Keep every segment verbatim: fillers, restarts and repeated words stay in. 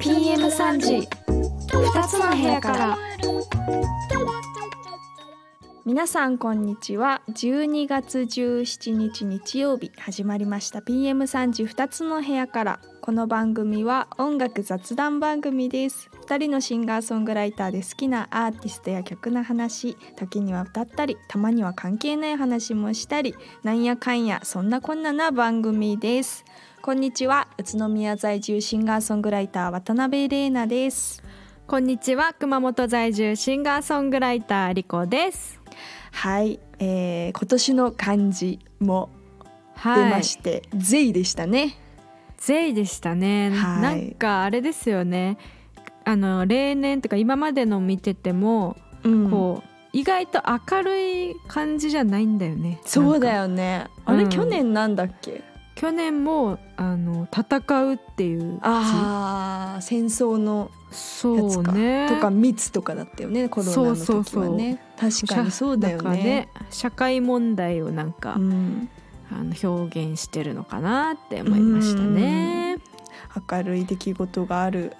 ピーエムさんじ、ふたつの部屋から。皆さんこんにちは。じゅうにがつじゅうしちにち日曜日、始まりました ピーエムさんじ、ふたつの部屋から。この番組は音楽雑談番組です。ふたりのシンガーソングライターで好きなアーティストや曲の話、時には歌ったり、たまには関係ない話もしたり、なんやかんやそんなこんなな番組です。こんにちは、宇都宮在住シンガーソングライター渡辺玲奈です。こんにちは、熊本在住シンガーソングライターリコです。はい、えー、今年の漢字も出まして、はい、ゼイでしたね。ゼイでしたね、はい、なんかあれですよね、あの例年とか今までの見てても、うん、こう意外と明るい感じじゃないんだよね。そうだよね、あれ、うん、去年なんだっけ。去年もあの戦うっていう字、あ戦争のやつか、ね、とか密とかだったよね、コロナの時はね。そうそうそう、確かにそうだよ ね, ね社会問題をなんか、うん、あの表現してるのかなって思いましたね。明るい出来事がある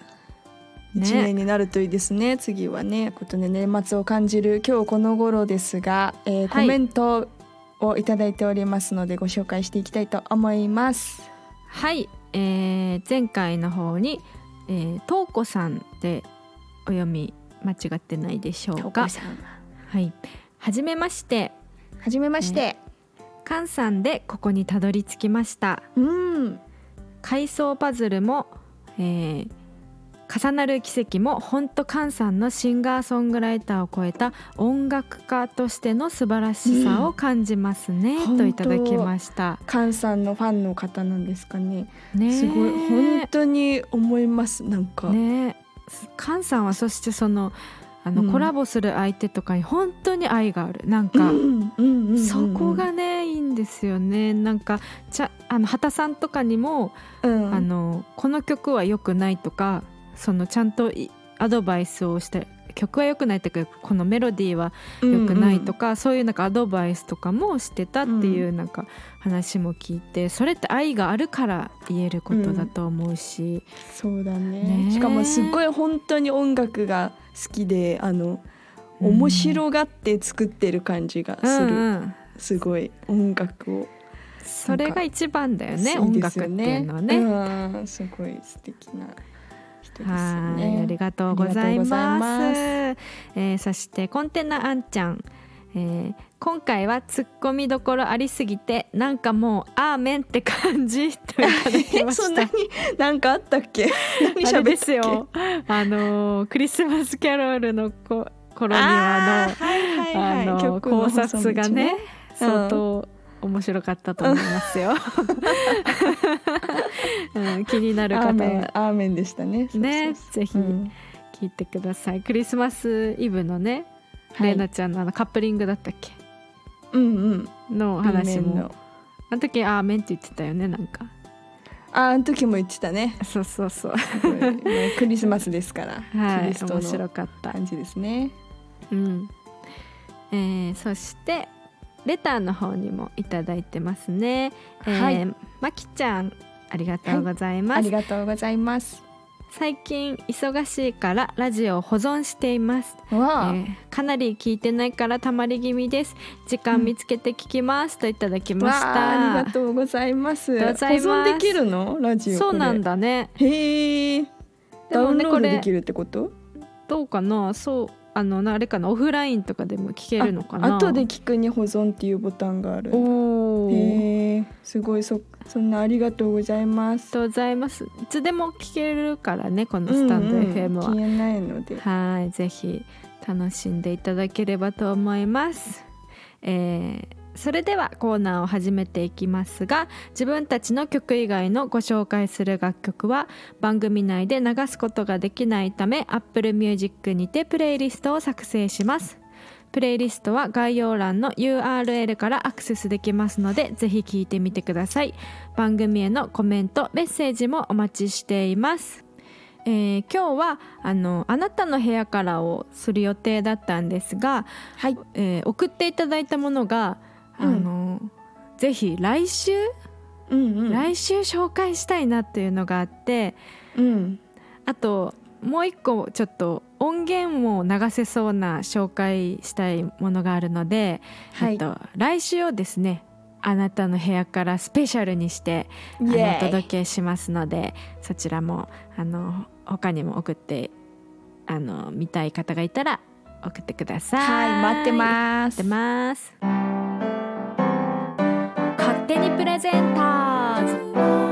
いちねんになるといいですね。次はね、ことで年末を感じる今日この頃ですが、えー、コメントをいただいておりますので、ご紹介していきたいと思います。はい、えー、前回の方に、えー、とうこさんでお読み間違ってないでしょうか。はい、はじめましてはじめまして、えー、かんさんでここにたどり着きました。うん、階層パズルも、えー重なる奇跡も本当カンさんのシンガーソングライターを超えた音楽家としての素晴らしさを感じますね、うん、といただきました。カンさんのファンの方なんですか ね, ねすごい本当に思います。なんか、ね、カンさんはそしてそのあの、うん、コラボする相手とかに本当に愛がある。なんか、うんうんうんうん、そこがねいいんですよね。なんかちゃあの畑さんとかにも、うん、あのこの曲は良くないとか、そのちゃんとアドバイスをして、曲は良くないとか、このメロディーは良くないとか、うんうん、そういうなんかアドバイスとかもしてたっていうなんか話も聞いて、それって愛があるから言えることだと思うし、うん、そうだ ね, ね。しかもすごい本当に音楽が好きで、あの面白がって作ってる感じがする、うんうん、すごい音楽を、それが一番だよ ね, よね、音楽っていうのはね、うん、すごい素敵なね、はい、ありがとうございます。えー、そしてコンテナあんちゃん、えー、今回はツッコミどころありすぎて、なんかもうアーメンって感じといただきました。そんなになんかあったっけ？何喋ったっけ？あれですよ、あのー、クリスマスキャロルのこ頃にはの、はいはいはい、あのー、考察がね、うん、相当面白かったと思いますよ、うん、気になる方はアーメン、アーメンでしたね。ね、そうそうそう、ぜひ聞いてください、うん、クリスマスイブのね、はい、レイナちゃん の, あのカップリングだったっけ、うんうん、の話ものあの時アーメンって言ってたよね。なんかああの時も言ってたね。そうそうそうクリスマスですから、はい、クリストの面白かった感じですね、うん。えー、そしてレターの方にもいただいてますね。はい、えー、まきちゃんありがとうございます、はい、ありがとうございます。最近忙しいからラジオを保存しています、えー、かなり聞いてないからたまり気味です。時間見つけて聞きます、うん、といただきました。ありがとうございま す, います保存できるのラジオ。そうなんだね。へえ。ダウンロードできるってこと？どうかな、そう、あのあれかな、オフラインとかでも聞けるのかな。あ後で聞くに保存っていうボタンがある。おー、へー、すごい。 そ, そんなありがとうございます。ありがとうございます。いつでも聞けるからね、このスタンド エフエム は、うんうん、消えないので、はい、ぜひ楽しんでいただければと思います。えーそれではコーナーを始めていきますが、自分たちの曲以外のご紹介する楽曲は番組内で流すことができないため、 アップルミュージック にてプレイリストを作成します。プレイリストは概要欄の ユーアールエル からアクセスできますので、ぜひ聴いてみてください。番組へのコメント、メッセージもお待ちしています。えー、今日はあのあなたの部屋からをする予定だったんですが、はい、えー、送っていただいたものが、うん、あのぜひ来週、うんうん、来週紹介したいなっていうのがあって、うん、あともう一個ちょっと音源も流せそうな紹介したいものがあるので、はい、と来週をですねあなたの部屋からスペシャルにしてあのお届けしますので、そちらもあの他にも送ってあの見たい方がいたら送ってください。はい、待ってます。待ってます。勝手にプレゼンターズ。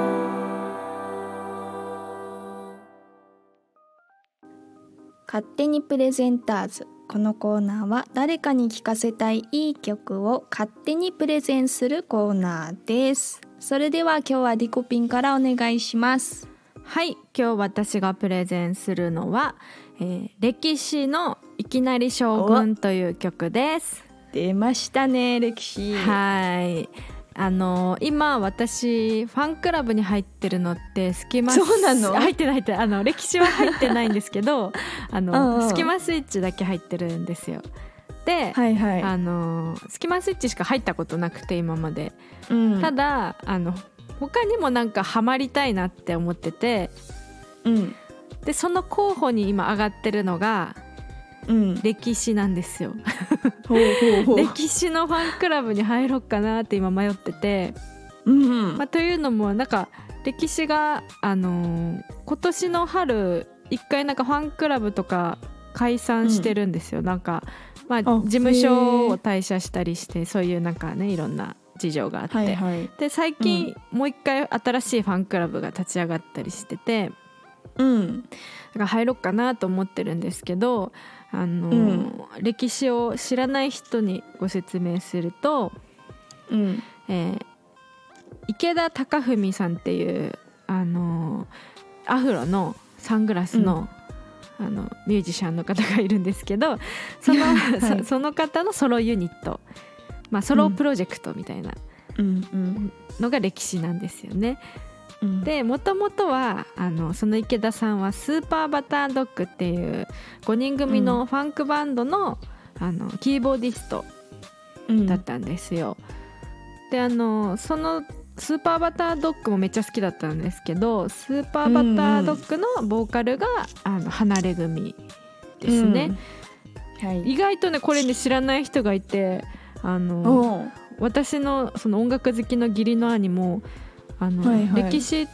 勝手にプレゼンターズ。このコーナーは誰かに聴かせたいいい曲を勝手にプレゼンするコーナーです。それでは今日はリコピンからお願いします。はい、今日私がプレゼンするのは、えー、歴史のいきなり将軍という曲です。出ましたね、歴史。はい、あのー、今私ファンクラブに入ってるのってスキマスイッチ。そうなの？入ってないって、あの歴史は入ってないんですけどあの、うんうん、スキマスイッチだけ入ってるんですよ。で、はいはい、あのー、スキマスイッチしか入ったことなくて今まで、うん、ただあの他にもなんかハマりたいなって思ってて、うん、でその候補に今上がってるのが、うん、歴史なんですよほうほうほう歴史のファンクラブに入ろうかなって今迷ってて、うんうん、まあ、というのもなんか歴史が、あのー、今年の春一回なんかファンクラブとか解散してるんですよ、うん、なんか、まあ、事務所を退社したりしてそういうなんかねいろんな事情があって、はいはい、で最近、うん、もう一回新しいファンクラブが立ち上がったりしてて、うん、だから入ろうかなと思ってるんですけど、あの、うん、歴史を知らない人にご説明すると、うん、えー、池田貴文さんっていう、あのー、アフロのサングラス の、うん、あのミュージシャンの方がいるんですけど、そ の、はい、そ, その方のソロユニット、まあ、ソロプロジェクトみたいなのが歴史なんですよね。で元々はあのその池田さんはスーパーバタードッグっていうごにん組のファンクバンド の、うん、あのキーボーディストだったんですよ、うん、であのそのスーパーバタードッグもめっちゃ好きだったんですけど、スーパーバタードッグのボーカルが、うんうん、あの離れ組ですね、うん、はい、意外とねこれね知らない人がいて、あの私 の、 その音楽好きの義理の兄もあの、はいはい、歴史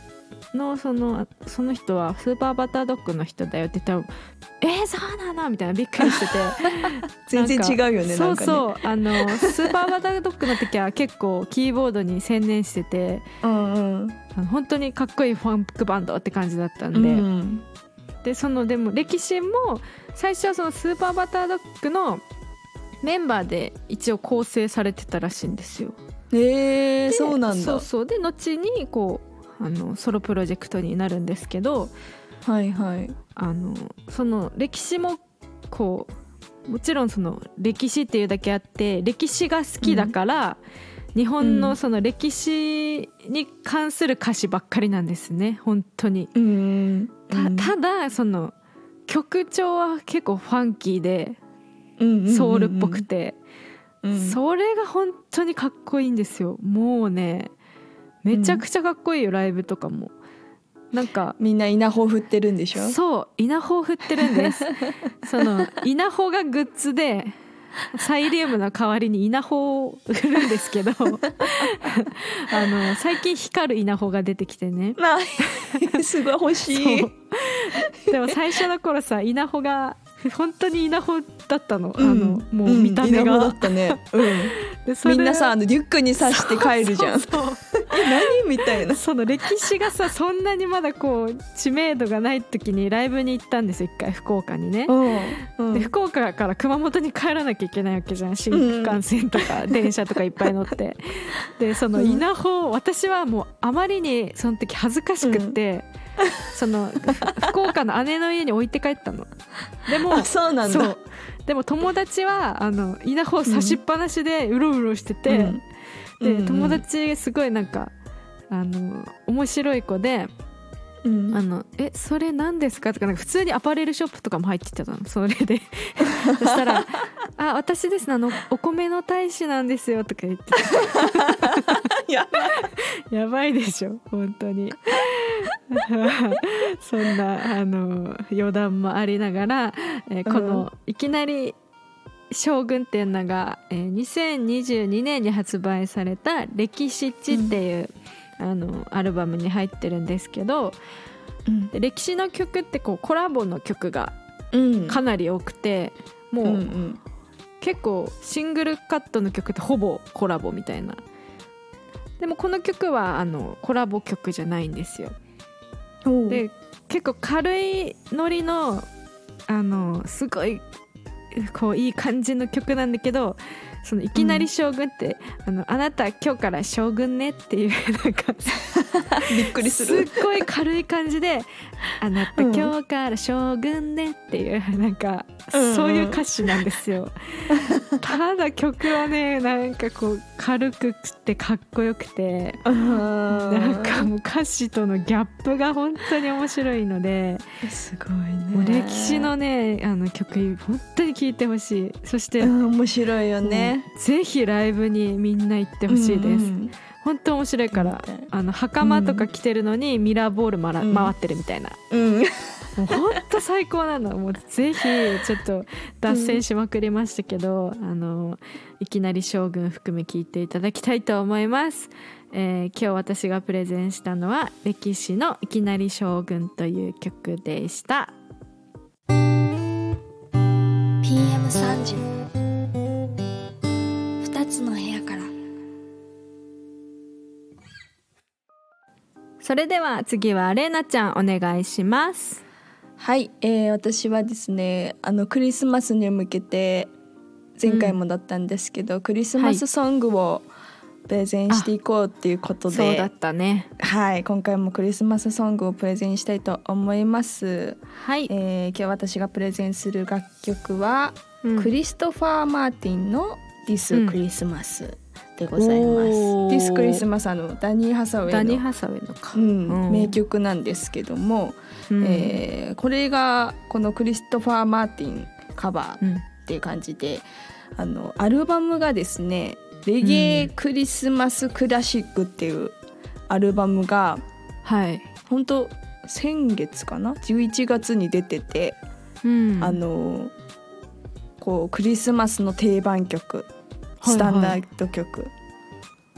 のその、その人はスーパーバタードッグの人だよって言ったら、えー、そうなのみたいなびっくりしてて全然違うよね。そうそう、あのスーパーバタードッグの時は結構キーボードに専念しててうん、うん、あの本当にかっこいいファンクバンドって感じだったんで、うん、で、そのでも歴史も最初はそのスーパーバタードッグのメンバーで一応構成されてたらしいんですよ。えー、そうなんだ。そうそう、で後にこうあのソロプロジェクトになるんですけど、はいはい、あのその歴史もこうもちろんその歴史っていうだけあって歴史が好きだから、うん、日本のその歴史に関する歌詞ばっかりなんですね本当に、うん、た, ただその曲調は結構ファンキーでソウルっぽくて、うんうんうんうん、うん、それが本当にかっこいいんですよ。もうねめちゃくちゃかっこいいよ、うん、ライブとかもなんかみんな稲穂振ってるんでしょ。そう稲穂振ってるんですその稲穂がグッズでサイリウムの代わりに稲穂を売るんですけどあの最近光る稲穂が出てきてねすごい欲しい。でも最初の頃さ稲穂が本当に稲穂だったの、うん、あのもう見た目が、うん、稲穂だったね、うん、でみんなさあのリュックに刺して帰るじゃん。そうそうそう何みたいな。その歴史がさそんなにまだこう知名度がない時にライブに行ったんですよ一回福岡にね、うん、で福岡から熊本に帰らなきゃいけないわけじゃん新幹線とか電車とかいっぱい乗って、うん、でその稲穂私はもうあまりにその時恥ずかしくって、うん、その福岡の姉の家に置いて帰ったの。でもあそうなんだ。そうでも友達はあの稲穂を差しっぱなしでうろうろしてて、うんうんで友達すごいなんかあの面白い子でうん、あのえそれ何ですかとか、 なんか普通にアパレルショップとかも入ってたのそれでそしたらあ私ですねあのお米の大使なんですよとか言ってやばいやばいでしょ本当にそんなあの余談もありながら、えー、このいきなり将軍っていうのが、えー、にせんにじゅうにねんに発売された歴史地っていう、うん、あのアルバムに入ってるんですけど、うん、で歴史の曲ってこうコラボの曲がかなり多くて、うん、もう、うんうん、結構シングルカットの曲ってほぼコラボみたいな。でもこの曲はあのコラボ曲じゃないんですよ。で結構軽いノリのあのすごいこういい感じの曲なんだけど、そのいきなり将軍って、うん、あのあなた今日から将軍ねっていうなんかびっくりするすっごい軽い感じであなた今日から将軍ねっていうなんか、うん、そういう歌詞なんですよ、うん、ただ曲はねなんかこう軽くてかっこよくて、うん、なんかもう歌詞とのギャップが本当に面白いのですごいね。歴史のねあの曲本当に聴いてほしい。そして、うん、面白いよね。ぜひライブにみんな行ってほしいです、うん、本当面白いから、うん、あの袴とか着てるのにミラーボール、まら、うん、回ってるみたいな、うん、もう本当最高なの。もうぜひちょっと脱線しまくりましたけど、うん、あのいきなり将軍含め聞いていただきたいと思います、えー、今日私がプレゼンしたのは歴史のいきなり将軍という曲でした。 ピーエムさんじゅうの部屋から。それでは次はれいなちゃんお願いします。はい、えー、私はですねあのクリスマスに向けて前回もだったんですけど、うん、クリスマスソングをプレゼンしていこうっていうことで、はい、そうだったね。はい、今回もクリスマスソングをプレゼンしたいと思います。はい、えー、今日私がプレゼンする楽曲は、うん、クリストファー・マーティンのディスクリスマスでございます、うん、ディスクリスマスあのダニー・ハサウェイのダニー・ハサウェイのか、うんうん、名曲なんですけども、うんえー、これがこのクリストファー・マーティンカバーっていう感じで、うん、あのアルバムがですねレゲエクリスマスクラシックっていうアルバムが、うん、本当先月かなじゅういちがつに出てて、うん、あのこうクリスマスの定番曲スタンダード曲、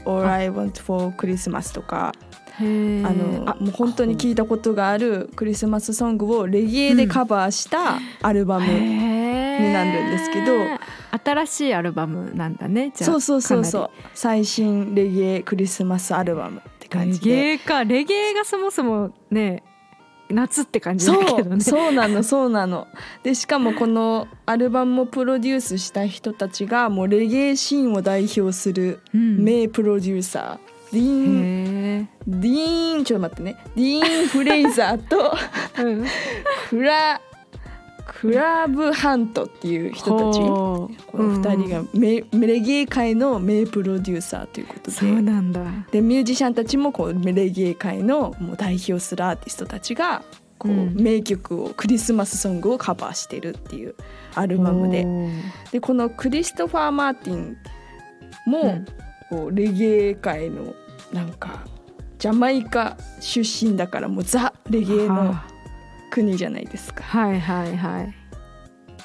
はいはい、All I Want for Christmas とかへーあのあもう本当に聞いたことがあるクリスマスソングをレゲエでカバーしたアルバムになるんですけど、うん、新しいアルバムなんだね。じゃあそうそうそうそう最新レゲエクリスマスアルバムって感じでレゲエかレゲエがそもそもね夏って感じだけどね。そう、そうなのそうなのでしかもこのアルバムをプロデュースした人たちがもうレゲエシーンを代表する名プロデューサー、うん、ディーンディーンちょっと待ってねディーン・フレイザーとクラクラブハントっていう人たち、このふたりがメ、うん、レゲエ界の名プロデューサーということで、そうなんだ。でミュージシャンたちもこうレゲエ界のもう代表するアーティストたちがこう、うん、名曲をクリスマスソングをカバーしてるっていうアルバムで、でこのクリストファー・マーティンも、うん、こうレゲエ界のなんかジャマイカ出身だからもうザ・レゲエの国じゃないですか、はいはいはい、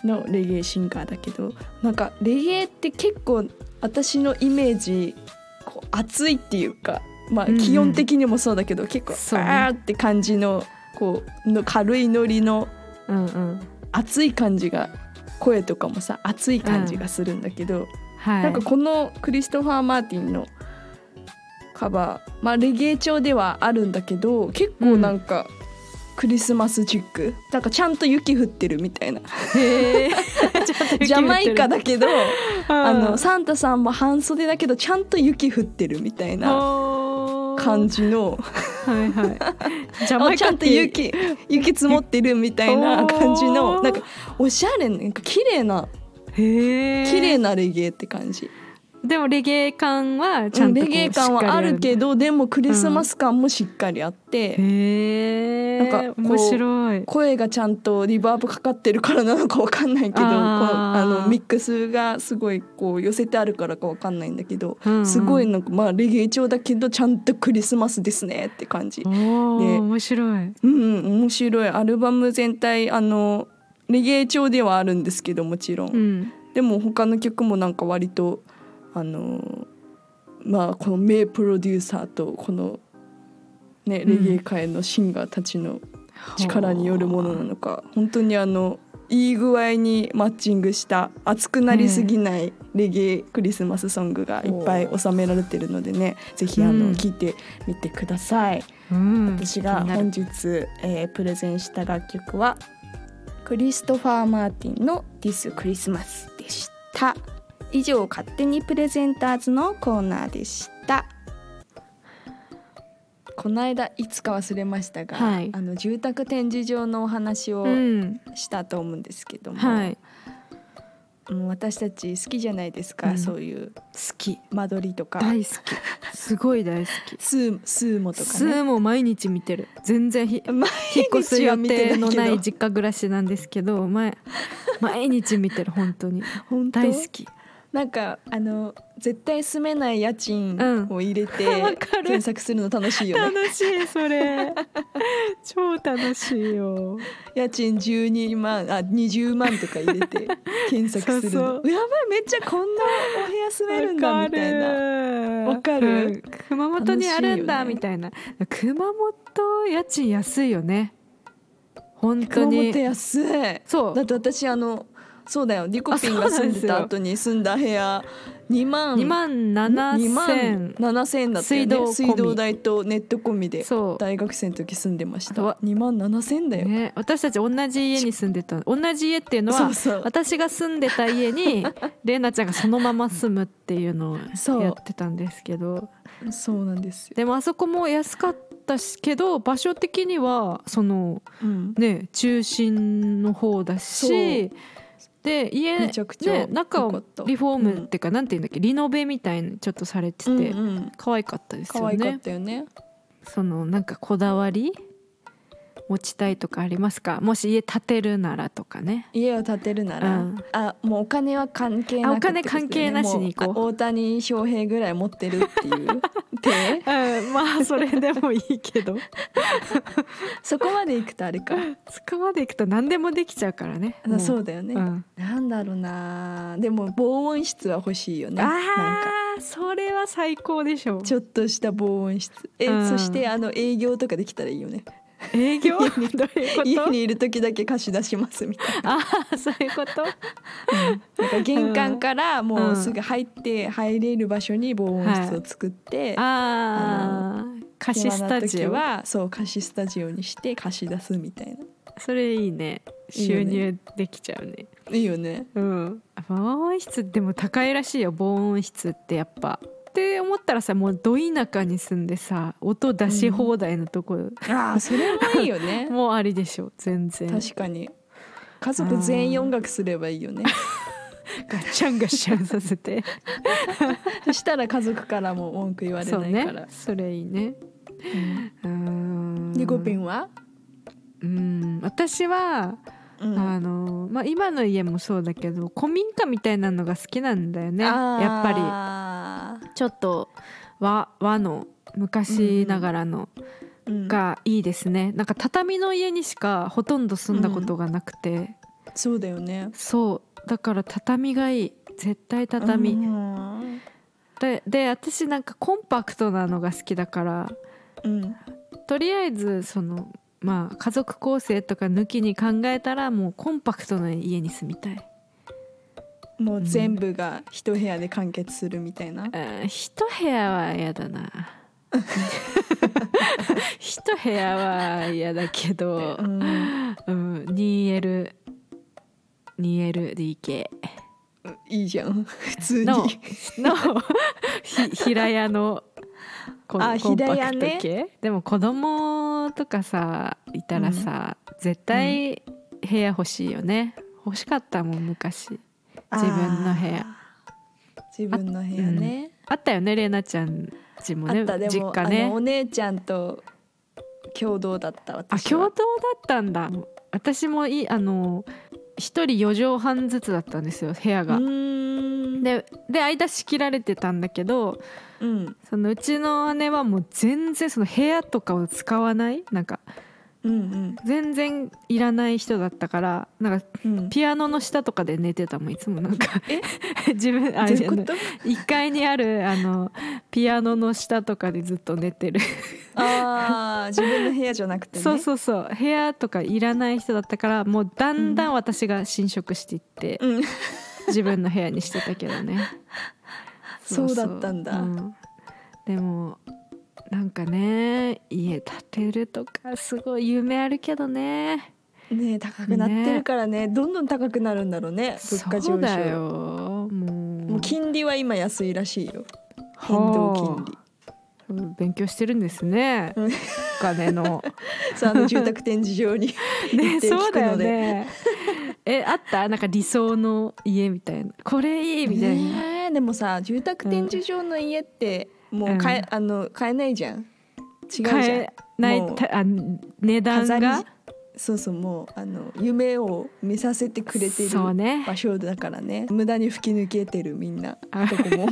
のレゲエシンガーだけどなんかレゲエって結構私のイメージこう暑いっていうか、まあ、気温的にもそうだけど、うん、結構あーって感じの、こうの軽いノリの、うんうん、暑い感じが声とかもさ暑い感じがするんだけど、うんはい、なんかこのクリストファー・マーティンのカバー、まあ、レゲエ調ではあるんだけど結構なんか、うんクリスマスチックなんかちゃんと雪降ってるみたいなへジャマイカだけどあのサンタさんも半袖だけどちゃんと雪降ってるみたいな感じのはい、はい、ジャマイカってちゃんと 雪, 雪積もってるみたいな感じのなんかおしゃれな綺麗な綺麗なレゲエって感じでもレゲエ感はちゃんとこう、うん、レゲエ感はあるけどでもクリスマス感もしっかりあって、うん、へーなんかこう面白い声がちゃんとリバーブかかってるからなのか分かんないけどああのミックスがすごいこう寄せてあるからか分かんないんだけど、うんうん、すごいなんか、まあ、レゲエ調だけどちゃんとクリスマスですねって感じで面白い、うんうん、面白いアルバム全体あのレゲエ調ではあるんですけどもちろん、うん、でも他の曲もなんか割とあのまあ、この名プロデューサーとこの、ねうん、レゲエ界のシンガーたちの力によるものなのか本当にあのいい具合にマッチングした熱くなりすぎないレゲエクリスマスソングがいっぱい収められてるのでねぜひあの聴いてみてください、うん、私が本日、えー、プレゼンした楽曲はクリストファー・マーティンの This Christmas でした。以上勝手にプレゼンターズのコーナーでした。この間いつか忘れましたが、はい、あの住宅展示場のお話をしたと思うんですけども、うんはい、もう私たち好きじゃないですか、うん、そういう好き間取りとか大好きすごい大好きスー、スーモとかねスーモ毎日見てる全然ひ毎日引っ越す予定のない実家暮らしなんですけど毎、毎日見てる本当に本当大好きなんかあの絶対住めない家賃を入れて、うん、検索するの楽しいよね楽しいそれ超楽しいよ家賃じゅうにまんあにじゅうまんとか入れて検索するのそうそうやばいめっちゃこんなお部屋住めるんだみたいなわかる、うん、熊本にあるんだ、ね、みたいな熊本家賃安いよね本当に熊本安いそうだって私あのそうだよリコピンが住んでた後に住んだ部屋にまんにまんななせんえんだったよね水道、水道代とネット込みで大学生の時住んでましたにまんななせんだよ、ね、私たち同じ家に住んでた同じ家っていうのはそうそう私が住んでた家にレナちゃんがそのまま住むっていうのをやってたんですけどそう、そうなんですよでもあそこも安かっただけど場所的にはその、うんね、中心の方だしで家、ね、中をリフォームっていうか、うん、なんていうんだっけリノベみたいにちょっとされてて、うんうん、可愛かったですよね可愛かったよねそのなんかこだわり持ちたいとかありますかもし家建てるならとかね家を建てるなら、うん、あもうお金は関係なくて、ね、お金関係なしにこう大谷翔平ぐらい持ってるっていううん、まあそれでもいいけどそこまで行くとあれかそこまで行くと何でもできちゃうからねあそうだよね、うん、なんだろうなでも防音室は欲しいよねあなんかそれは最高でしょちょっとした防音室え、うん、そしてあの営業とかできたらいいよね営業家にどういうこと家にいる時だけ貸し出しますみたいなあそういうこと、うん、なんか玄関からもうすぐ入って入れる場所に防音室を作って、はい、ああ貸しスタジオはそう貸しスタジオにして貸し出すみたいなそれいいね収入できちゃうねいいよね、うん、防音室でも高いらしいよ防音室ってやっぱって思ったらさもうど田舎に住んでさ音出し放題のところ、うん、あそれもいいよねもうありでしょ全然確かに家族全員音楽すればいいよねガチャンガチャンさせてそしたら家族からも文句言われないから そうね、それいいね、うん、リコピンはうん私はうんあのまあ、今の家もそうだけど古民家みたいなのが好きなんだよねやっぱりちょっと 和, 和の昔ながらのがいいですね、うん、なんか畳の家にしかほとんど住んだことがなくて、うん、そうだよねそうだから畳がいい絶対畳、うん、で, で私なんかコンパクトなのが好きだから、うん、とりあえずそのまあ、家族構成とか抜きに考えたらもうコンパクトな家に住みたいもう全部が一部屋で完結するみたいな、うん、一部屋は嫌だな一部屋は嫌だけど、うんうん、2L 2LDK いいじゃん普通にの平屋のコンパクト系、ね、でも子供とかさいたらさ、うん、絶対部屋欲しいよね欲しかったもん昔自分の部屋自分の部屋ね、うん、あったよね、玲奈ちゃん家もね、あったでも実家ね、あのお姉ちゃんと共同だった。私はあ共同だったんだ。私もいあの一人よじょうはんずつだったんですよ、部屋が。うーん で, で間仕切られてたんだけど、うん、そのうちの姉はもう全然その部屋とかを使わない、なんか、うんうん、全然いらない人だったから、なんか、うん、ピアノの下とかで寝てたもんいつも。なんか自分あれいっかいにあるあのピアノの下とかでずっと寝てるあ、自分の部屋じゃなくてね。そうそうそう、部屋とかいらない人だったから、もうだんだん私が侵食していって、うん、自分の部屋にしてたけどねそうだったんだ、うん、でもなんかね、家建てるとかすごい夢あるけどね。ねえ、高くなってるから ね, ねどんどん高くなるんだろうね、物価上昇。そうだよ、も う, もう金利は今安いらしいよ、変動金利。勉強してるんですね、うん、お金のそう、あの住宅展示場に行って聞くので、ね、そうだよねえ、あった、なんか理想の家みたいな、これいいみたいな、ね、でもさ、住宅展示場の家ってもう買 え,、うん、あの買えないじゃん、違うじゃん、買えないあ値段が、そうそう、もうあの夢を見させてくれてる場所だから ね, ね無駄に吹き抜けてる、みんなどこも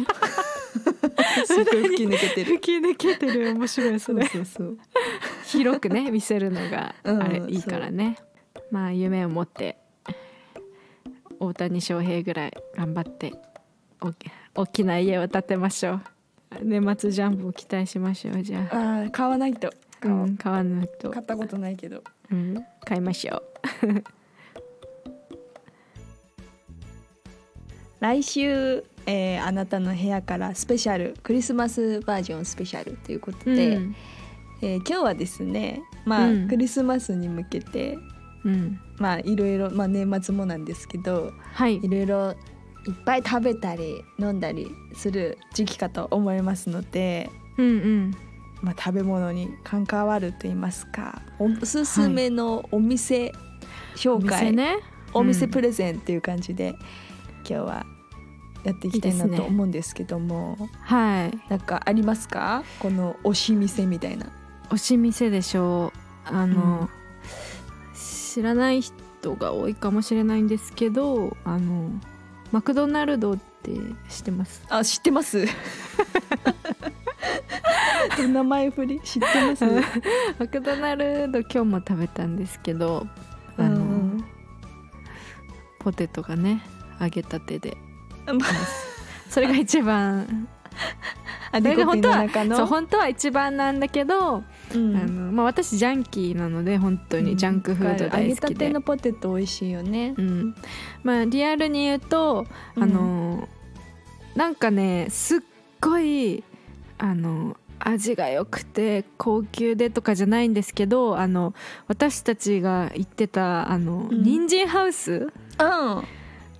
すごい吹き抜けてる吹き抜けてる、面白いそれそうそうそう広くね見せるのがあれ、うん、いいからね。まあ夢を持って大谷翔平ぐらい頑張って大きな家を建てましょう。年末ジャンプを期待しましょう。じゃあ、あ、買わないと、うん、買わないと、買ったことないけど、うん、買いましょう来週、えー、あなたの部屋からスペシャル、クリスマスバージョンスペシャルということで、うん、えー、今日はですね、まあ、うん、クリスマスに向けて、うん、まあ、いろいろ、まあ、年末もなんですけど、はい、いろいろいっぱい食べたり飲んだりする時期かと思いますので、うんうん、まあ、食べ物に関わると言いますか、おすすめのお店紹介、はい、お店ね、うん、お店プレゼンっていう感じで今日はやっていきたいなと思うんですけども、いいですね、はい、なんかありますか、この推し店みたいな。推し店でしょう、あの、うん、知らない人が多いかもしれないんですけど、あのマクドナルドって知ってます？あ、知ってます名前振り知ってますマクドナルド今日も食べたんですけど、あの、うん、ポテトがね揚げたてでそれが一番それが本当はそう本当は一番なんだけど、うん、あのまあ、私ジャンキーなので本当にジャンクフード大好きで、うん、揚げたてのポテト美味しいよね、うん、まあ、リアルに言うとあの、うん、なんかねすっごいあの味が良くて高級でとかじゃないんですけど、あの私たちが行ってたあの、うん、人参ハウス、うん、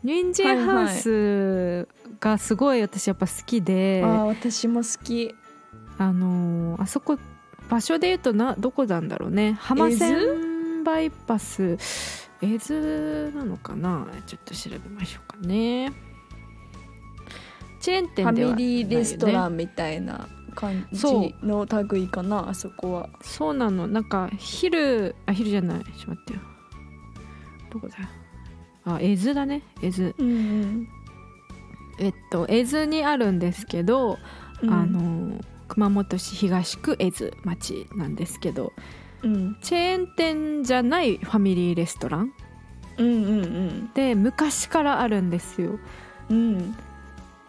人参ハウスがすごい私やっぱ好きで、はいはい、あ、私も好き。あのあそこ場所でいうとなどこなんだろうね、浜線バイパス、絵図なのかな、ちょっと調べましょうかね。チェーン店ではないよね、ファミリーレストランみたいな感じの類かな、あそこは。そうなの、なんか昼あ昼じゃない、ちょっと待ってよ、どこだ、あ、絵図だね、絵図、うん、えっと絵図にあるんですけど、うん、あの熊本市東区絵津町なんですけど、うん、チェーン店じゃないファミリーレストラン、うんうんうん、で昔からあるんですよ、うん、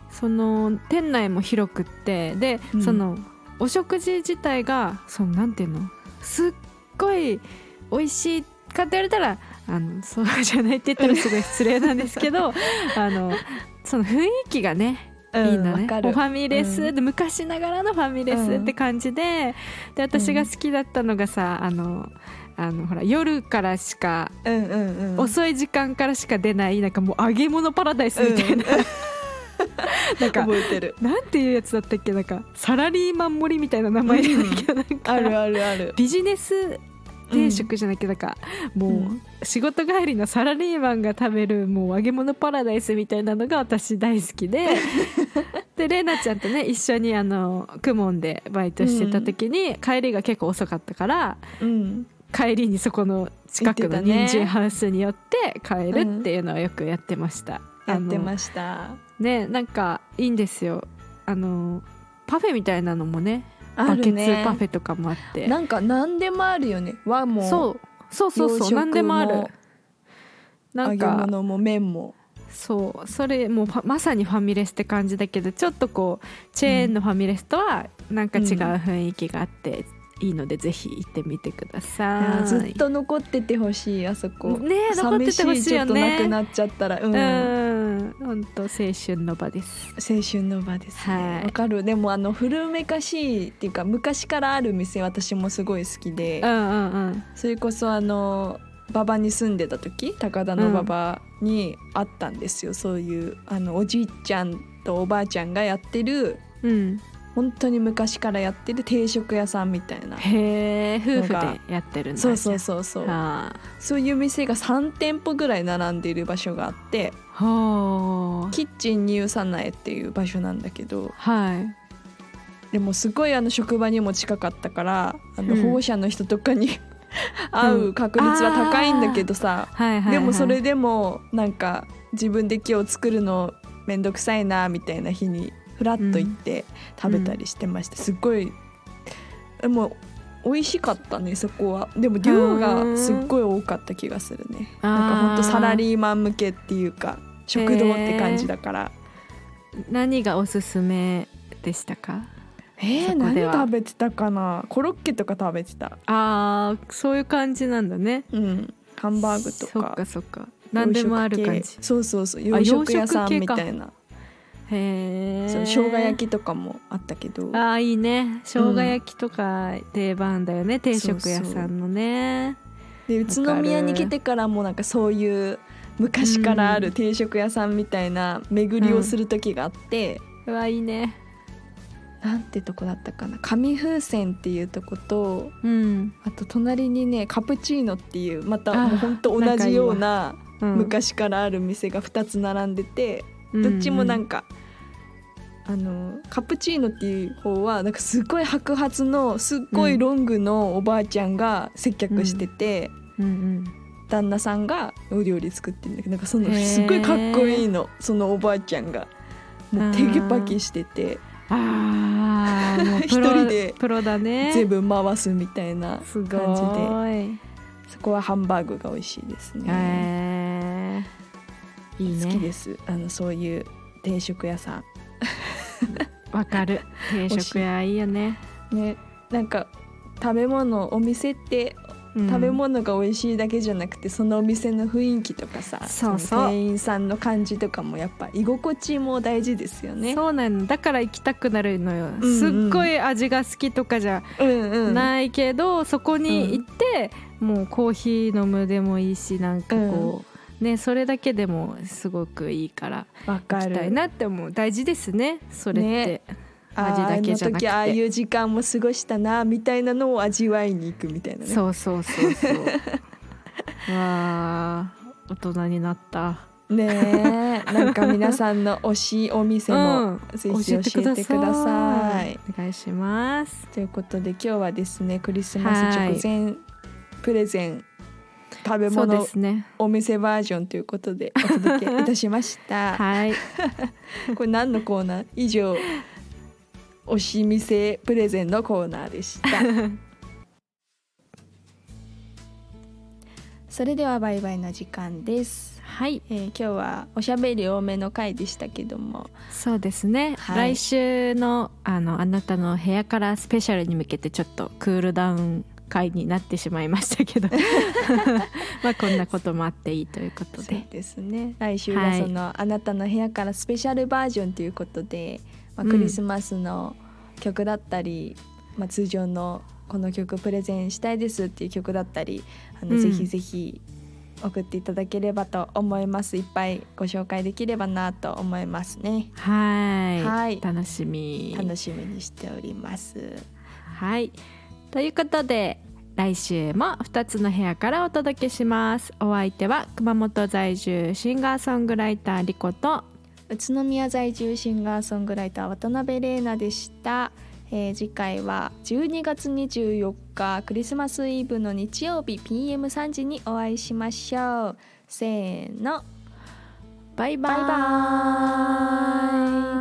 その店内も広くって、で、うん、そのお食事自体がそのなんていうのすっごい美味しいかって言われたらあのそうじゃないって言ったらすごい失礼なんですけどあのその雰囲気がねいいのね、うん、おファミレス、うん、で昔ながらのファミレスって感じで、うん、で私が好きだったのがさ、あのあのほら夜からしか、うんうんうん、遅い時間からしか出ない、なんかもう揚げ物パラダイスみたいな、うん、なんか覚えてる、なんていうやつだったっけ、なんかサラリーマン盛りみたいな名前だけど、うん、なんかあるあるあるビジネス定食じゃなきゃ、だからもう、うん、仕事帰りのサラリーマンが食べるもう揚げ物パラダイスみたいなのが私大好きでで玲奈ちゃんとね一緒にあのクモンでバイトしてた時に、うん、帰りが結構遅かったから、うん、帰りにそこの近くの人参ハウスに寄って帰るっていうのをよくやってました、うん、やってましたね。なんかいいんですよ、あのパフェみたいなのもね、バケツパフェとかもあって、ね、なんか何でもあるよね。和もそうそうそうそう、何でもある。なんか揚げ物も麺もそう、それもうまさにファミレスって感じだけど、ちょっとこうチェーンのファミレスとはなんか違う雰囲気があっていいので、うん、ぜひ行ってみてください。ずっと残っててほしい、あそこね、残っててほしいよね。寂しい、ちょっとなくなっちゃったら、うん、うん、本当青春の場です。青春の場ですね、はい、わかる。でもあの古めかしいっていうか昔からある店、私もすごい好きで、うんうんうん、それこそあの馬場に住んでた時、高田の馬場にあったんですよ、うん、そういうあのおじいちゃんとおばあちゃんがやってる、うん、本当に昔からやってる定食屋さんみたいな。へー、夫婦でやってるんだ。そうそうそうそう、そういう店がさんてんぽぐらい並んでいる場所があって、はキッチンニューサナエっていう場所なんだけど、はい、でもすごいあの職場にも近かったから、あの保護者の人とかに、うん会う確率は高いんだけどさ、うん、はいはいはい、でもそれでもなんか自分で今日作るのめんどくさいなみたいな日にフラッと行って食べたりしてました、うん、すっごいもう美味しかったね、そこは。でも量がすっごい多かった気がするね、うん、なんかほんとサラリーマン向けっていうか食堂って感じだから。何がおすすめでしたか？えー、何食べてたかな。コロッケとか食べてた。あー、そういう感じなんだね、うん、ハンバーグとか。そっかそっか、何でもある感じ。そうそうそう、洋食屋さんみたいな。へー、そう、生姜焼きとかもあったけど。あー、いいね、生姜焼きとか定番だよね、うん、定食屋さんのね。そうそう。で宇都宮に来てからもなんかそういう昔からある定食屋さんみたいな巡りをする時があって、うんうん、うわいいね。なんてとこだったかな、紙風船っていうとこと、うん、あと隣にねカプチーノっていうまたもうほんと同じような昔からある店がふたつ並んでて、うん、どっちもなんか、うんうん、あのカプチーノっていう方はなんかすごい白髪のすっごいロングのおばあちゃんが接客してて、うんうんうんうん、旦那さんがお料理作ってるんだけど、なんかそのすっごいかっこいいの、そのおばあちゃんがもうテキパキしてて、あもうプロ一人でプロだね、全部回すみたいな感じで、そこはハンバーグが美味しいですね、えー、いいね、好きです、あのそういう定食屋さん。わかる、定食屋いいよね。ね、なんか食べ物、お店って食べ物が美味しいだけじゃなくて、うん、そのお店の雰囲気とかさ、そうそう、その店員さんの感じとかもやっぱ居心地も大事ですよね。そうなの、だから行きたくなるのよ、うんうん、すっごい味が好きとかじゃないけど、うんうん、そこに行って、うん、もうコーヒー飲むでもいいし、なんかこう、うんね、それだけでもすごくいいから行きたいなって思う。大事ですね、それって、ね、味だけじゃなくて、あの時ああいう時間も過ごしたなみたいなのを味わいに行くみたいなね。そうそうそうそう。わー、大人になったね。え、なんか皆さんの推しお店もぜひ教えてください、うん、ださいお願いします。ということで今日はですね、クリスマス直前プレゼン食べ物、ね、お店バージョンということでお届けいたしました。はい。これ何のコーナー？以上、推し店プレゼンのコーナーでした。それではバイバイの時間です。はい、えー、今日はおしゃべり多めの回でしたけども、そうですね。はい、来週のあのあなたの部屋からスペシャルに向けてちょっとクールダウン回になってしまいましたけど、まあこんなこともあっていいということで。そうですね。来週はその、はい、あなたの部屋からスペシャルバージョンということで。まあ、クリスマスの曲だったり、うん、まあ、通常のこの曲プレゼンしたいですっていう曲だったり、あの、うん、ぜひぜひ送っていただければと思います。いっぱいご紹介できればなと思いますね。はい、はい、楽しみ楽しみにしております。はい、ということで来週もふたつの部屋からお届けします。お相手は熊本在住シンガーソングライターリコと宇都宮在住シンガーソングライター渡辺玲奈でした。えー、次回はじゅうにがつにじゅうよっかクリスマスイブの日曜日 ピーエムさんじにお会いしましょう。せーの、バイバイ、バイバイ。